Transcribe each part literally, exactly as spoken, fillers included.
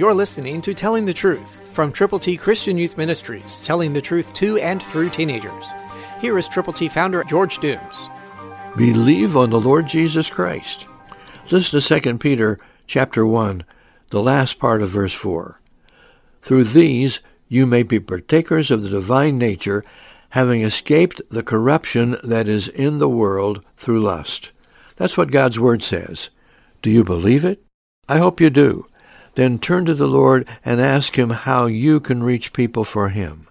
You're listening to Telling the Truth from Triple T Christian Youth Ministries, telling the truth to and through teenagers. Here is Triple T founder George Dooms. Believe on the Lord Jesus Christ. Listen to Second Peter chapter one, the last part of verse four. Through these you may be partakers of the divine nature, having escaped the corruption that is in the world through lust. That's what God's Word says. Do you believe it? I hope you do. Then turn to the Lord and ask Him how you can reach people for Him.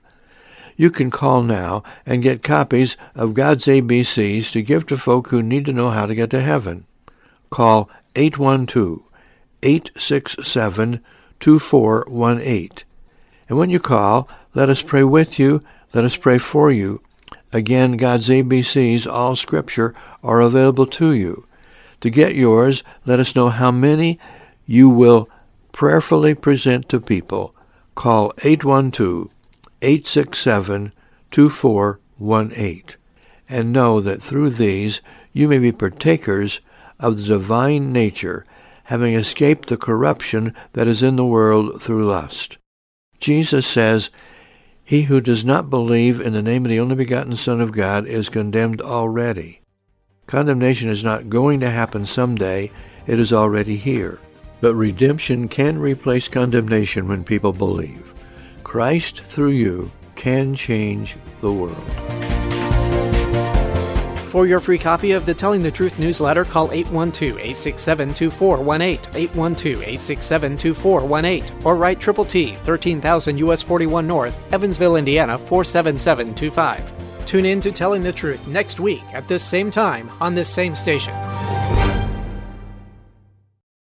You can call now and get copies of God's A B Cs to give to folk who need to know how to get to heaven. Call eight one two, eight six seven, two four one eight. And when you call, let us pray with you. Let us pray for you. Again, God's A B Cs, all Scripture, are available to you. To get yours, let us know how many you will prayerfully present to people. Call eight one two, eight six seven, two four one eight. And know that through these you may be partakers of the divine nature, having escaped the corruption that is in the world through lust. Jesus says, "He who does not believe in the name of the only begotten Son of God is condemned already." Condemnation is not going to happen someday. It is already here. But redemption can replace condemnation when people believe. Christ through you can change the world. For your free copy of the Telling the Truth newsletter, call eight one two, eight six seven, two four one eight, eight one two, eight six seven, two four one eight, or write Triple T, thirteen thousand U S forty-one North, Evansville, Indiana, four seven seven two five. Tune in to Telling the Truth next week at this same time on this same station.